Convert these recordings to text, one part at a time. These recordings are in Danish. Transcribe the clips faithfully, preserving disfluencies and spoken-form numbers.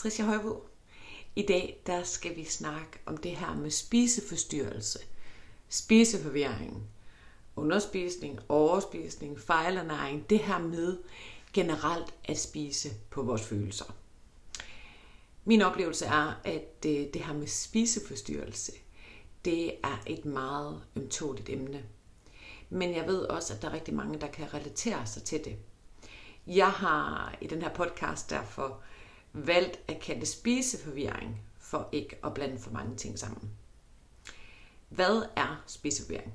Tricia Højbo. I dag der skal vi snakke om det her med spiseforstyrrelse, spiseforvirring, underspisning, overspisning, fejlernæring. Det her med generelt at spise på vores følelser. Min oplevelse er, at det her med spiseforstyrrelse, det er et meget ømtåligt emne. Men jeg ved også, at der er rigtig mange, der kan relatere sig til det. Jeg har i den her podcast derfor valgt at kalde det spiseforvirring, for ikke at blande for mange ting sammen. Hvad er spiseforvirring?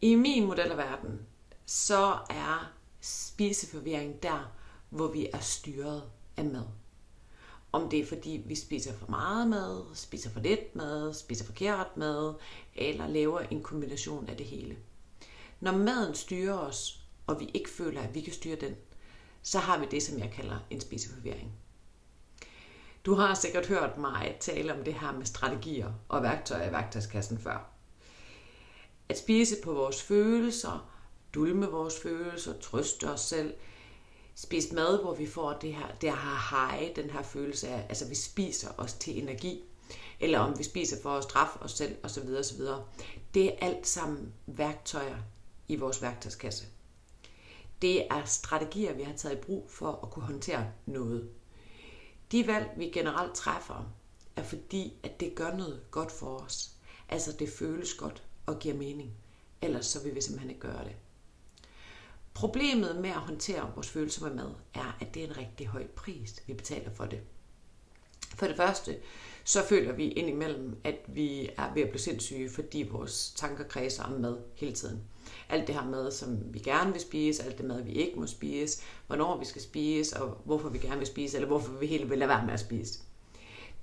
I min model af verden, så er spiseforvirring der, hvor vi er styret af mad. Om det er fordi, vi spiser for meget mad, spiser for lidt mad, spiser forkert mad, eller laver en kombination af det hele. Når maden styrer os, og vi ikke føler, at vi kan styre den, så har vi det, som jeg kalder en spiseforvirring. Du har sikkert hørt mig tale om det her med strategier og værktøjer i værktøjskassen før. At spise på vores følelser, dulme vores følelser, trøste os selv, spise mad, hvor vi får det her, det her hej, den her følelse af, altså vi spiser os til energi, eller om vi spiser for at straffe os selv osv. osv. Det er alt sammen værktøjer i vores værktøjskasse. Det er strategier, vi har taget i brug for at kunne håndtere noget. De valg, vi generelt træffer, er fordi, at det gør noget godt for os. Altså det føles godt og giver mening. Ellers så vil vi simpelthen ikke gøre det. Problemet med at håndtere vores følelser med mad, er, at det er en rigtig høj pris, vi betaler for det. For det første, så føler vi indimellem, at vi er ved at blive sindssyge, fordi vores tanker kredser om mad hele tiden. Alt det her mad, som vi gerne vil spise, alt det mad, vi ikke må spise, hvornår vi skal spise, og hvorfor vi gerne vil spise, eller hvorfor vi helt vil lade være med at spise.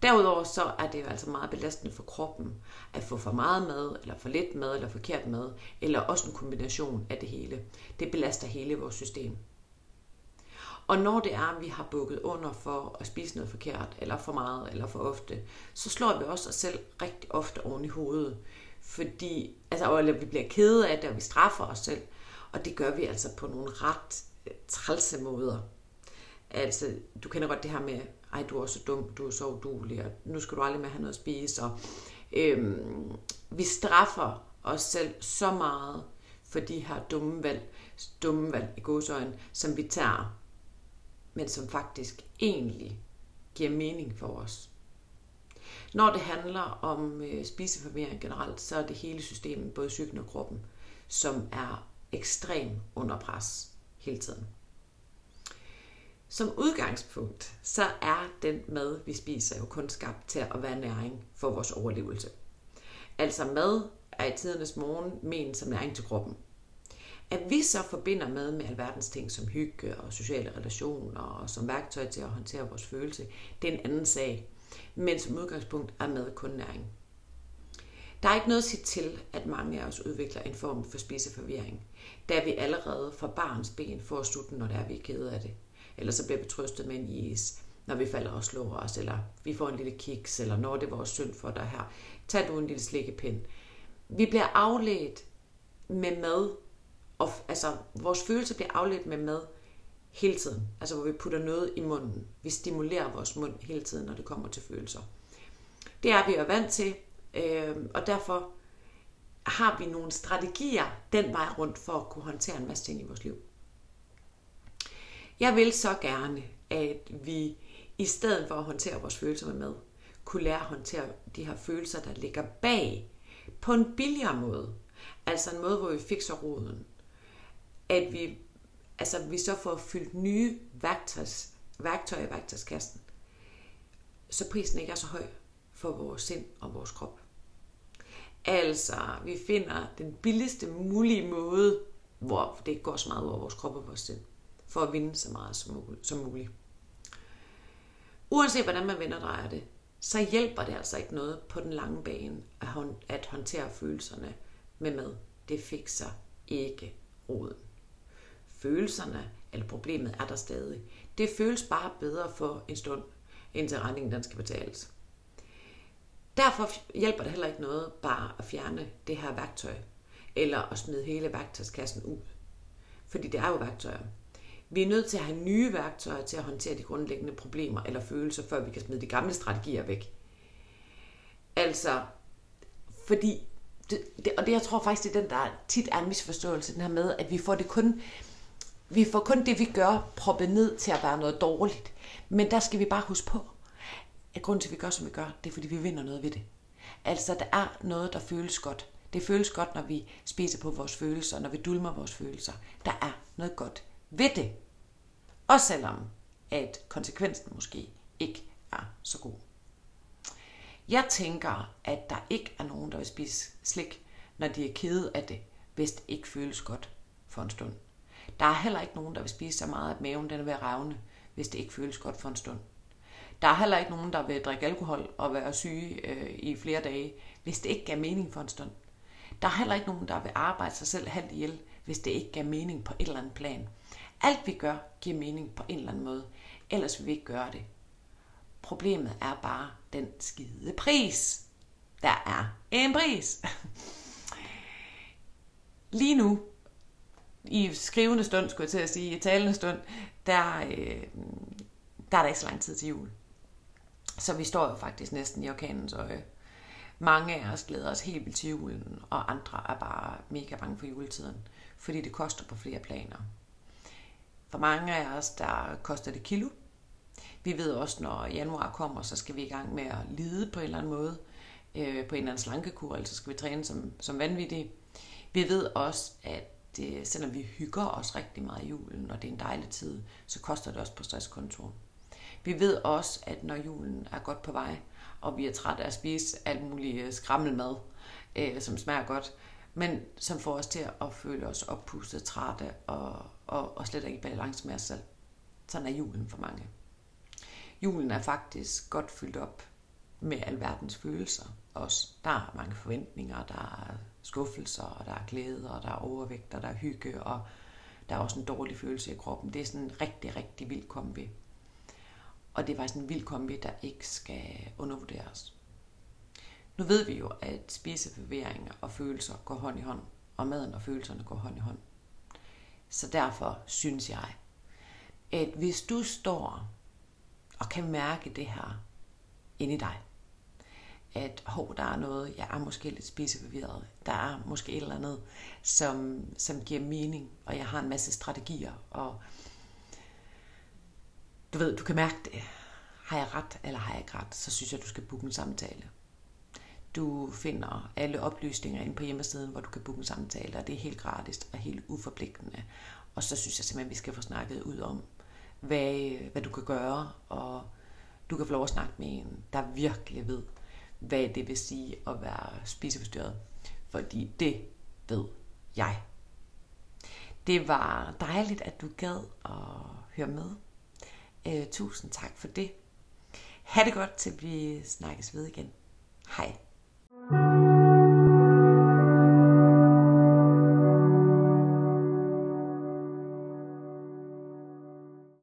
Derudover så er det jo altså meget belastende for kroppen at få for meget mad, eller for lidt mad, eller forkert mad, eller også en kombination af det hele. Det belaster hele vores system. Og når det er, at vi har bukket under for at spise noget forkert, eller for meget, eller for ofte, så slår vi også os selv rigtig ofte oven i hovedet. Fordi altså, eller vi bliver kede af det, og vi straffer os selv. Og det gør vi altså på nogle ret trælse måder. Altså, du kender godt det her med, ej, du er så dum, du er så uduelig, og nu skal du aldrig mere have noget at spise. Og, øhm, vi straffer os selv så meget for de her dumme valg, dumme valg i gåseøjne, som vi tager, men som faktisk egentlig giver mening for os. Når det handler om spiseforvirring generelt, så er det hele systemet, både psyken og kroppen, som er ekstrem under pres hele tiden. Som udgangspunkt, så er den mad, vi spiser, jo kun skabt til at være næring for vores overlevelse. Altså mad er i tidernes morgen ment som næring til kroppen. At vi så forbinder mad med alverdens ting som hygge og sociale relationer og som værktøj til at håndtere vores følelse, det er en anden sag. Men som udgangspunkt er mad kun næring. Der er ikke noget at sige til, at mange af os udvikler en form for spiseforvirring, da vi allerede fra barns ben får sutten, når der er vi er kede af det. Eller så bliver vi trøstet med en is, når vi falder og slår os, eller vi får en lille kiks, eller når det er vores synd for dig her, tag du en lille slikkepind. Vi bliver afledt med mad, og, altså vores følelser bliver afledt med mad hele tiden, altså hvor vi putter noget i munden. Vi stimulerer vores mund hele tiden, når det kommer til følelser. Det er vi jo vant til, øh, og derfor har vi nogle strategier den vej rundt for at kunne håndtere en masse ting i vores liv. Jeg vil så gerne, at vi i stedet for at håndtere vores følelser med mad, kunne lære at håndtere de her følelser, der ligger bag, på en billigere måde. Altså en måde, hvor vi fikser roden. At vi, altså, vi så får fyldt nye værktøjs, værktøjer i værktøjskassen, så prisen ikke er så høj for vores sind og vores krop. Altså, vi finder den billigste mulige måde, hvor det ikke går så meget over vores krop og vores sind, for at vinde så meget som muligt. Uanset hvordan man vender drejer det, så hjælper det altså ikke noget på den lange bane at håndtere følelserne med mad. Det fikser ikke roden. Følelserne, eller problemet, er der stadig. Det føles bare bedre for en stund, indtil regningen den skal betales. Derfor hjælper det heller ikke noget bare at fjerne det her værktøj, eller at smide hele værktøjskassen ud. Fordi det er jo værktøjer. Vi er nødt til at have nye værktøjer til at håndtere de grundlæggende problemer eller følelser, før vi kan smide de gamle strategier væk. Altså, fordi, det, det, og det jeg tror faktisk, det er den, der tit er en misforståelse, den her med, at vi får det kun, vi får kun det, vi gør, proppet ned til at være noget dårligt. Men der skal vi bare huske på, at grunden til, at vi gør, som vi gør, det er, fordi vi vinder noget ved det. Altså, der er noget, der føles godt. Det føles godt, når vi spiser på vores følelser, når vi dulmer vores følelser. Der er noget godt ved det. Også selvom, at konsekvensen måske ikke er så god. Jeg tænker, at der ikke er nogen, der vil spise slik, når de er kede af det, hvis det ikke føles godt for en stund. Der er heller ikke nogen, der vil spise så meget, at maven den er ved at revne, hvis det ikke føles godt for en stund. Der er heller ikke nogen, der vil drikke alkohol og være syge øh, i flere dage, hvis det ikke gav mening for en stund. Der er heller ikke nogen, der vil arbejde sig selv halvt ihjel, hvis det ikke gav mening på et eller andet plan. Alt vi gør, giver mening på en eller anden måde. Ellers vil vi ikke gøre det. Problemet er bare den skide pris. Der er en pris. Lige nu, i skrivende stund, skulle jeg til at sige, i talende stund, der, øh, der er der ikke så lang tid til jul. Så vi står jo faktisk næsten i orkanens øje. Mange af os glæder os helt vildt til julen, og andre er bare mega bange for juletiden, fordi det koster på flere planer. For mange af os, der koster det kilo. Vi ved også, når januar kommer, så skal vi i gang med at lide på en eller anden måde, øh, på en eller anden slankekur, eller så skal vi træne som, som vanvittige. Vi ved også, at øh, selvom vi hygger os rigtig meget i julen, og det er en dejlig tid, så koster det også på stresskontoen. Vi ved også, at når julen er godt på vej, og vi er trætte af at spise alt muligt skrammelmad, øh, som smager godt, men som får os til at føle os oppustet, trætte og, og, og slet ikke i balance med os selv. Sådan er julen for mange. Julen er faktisk godt fyldt op med alverdens følelser også. Der er mange forventninger, der er skuffelser, og der er glæde, og der er overvægt, og der er hygge, og der er også en dårlig følelse i kroppen. Det er sådan en rigtig, rigtig vild kombi. Og det er faktisk en vild kombi, der ikke skal undervurderes. Nu ved vi jo, at spiseforvirringer og følelser går hånd i hånd, og maden og følelserne går hånd i hånd. Så derfor synes jeg, at hvis du står og kan mærke det her inde i dig, at hov, der er noget, jeg er måske lidt spiseforvirret, der er måske et eller andet, som, som giver mening, og jeg har en masse strategier, og du ved, du kan mærke det. Har jeg ret, eller har jeg ikke ret? Så synes jeg, du skal booke en samtale. Du finder alle oplysninger inde på hjemmesiden, hvor du kan booke en samtale, og det er helt gratis og helt uforpligtende. Og så synes jeg simpelthen, vi skal få snakket ud om, hvad, hvad du kan gøre, og du kan få lov at snakke med en, der virkelig ved, hvad det vil sige at være spiseforstyrret. Fordi det ved jeg. Det var dejligt, at du gad at høre med. Uh, tusind tak for det. Ha' det godt, til vi snakkes ved igen. Hej.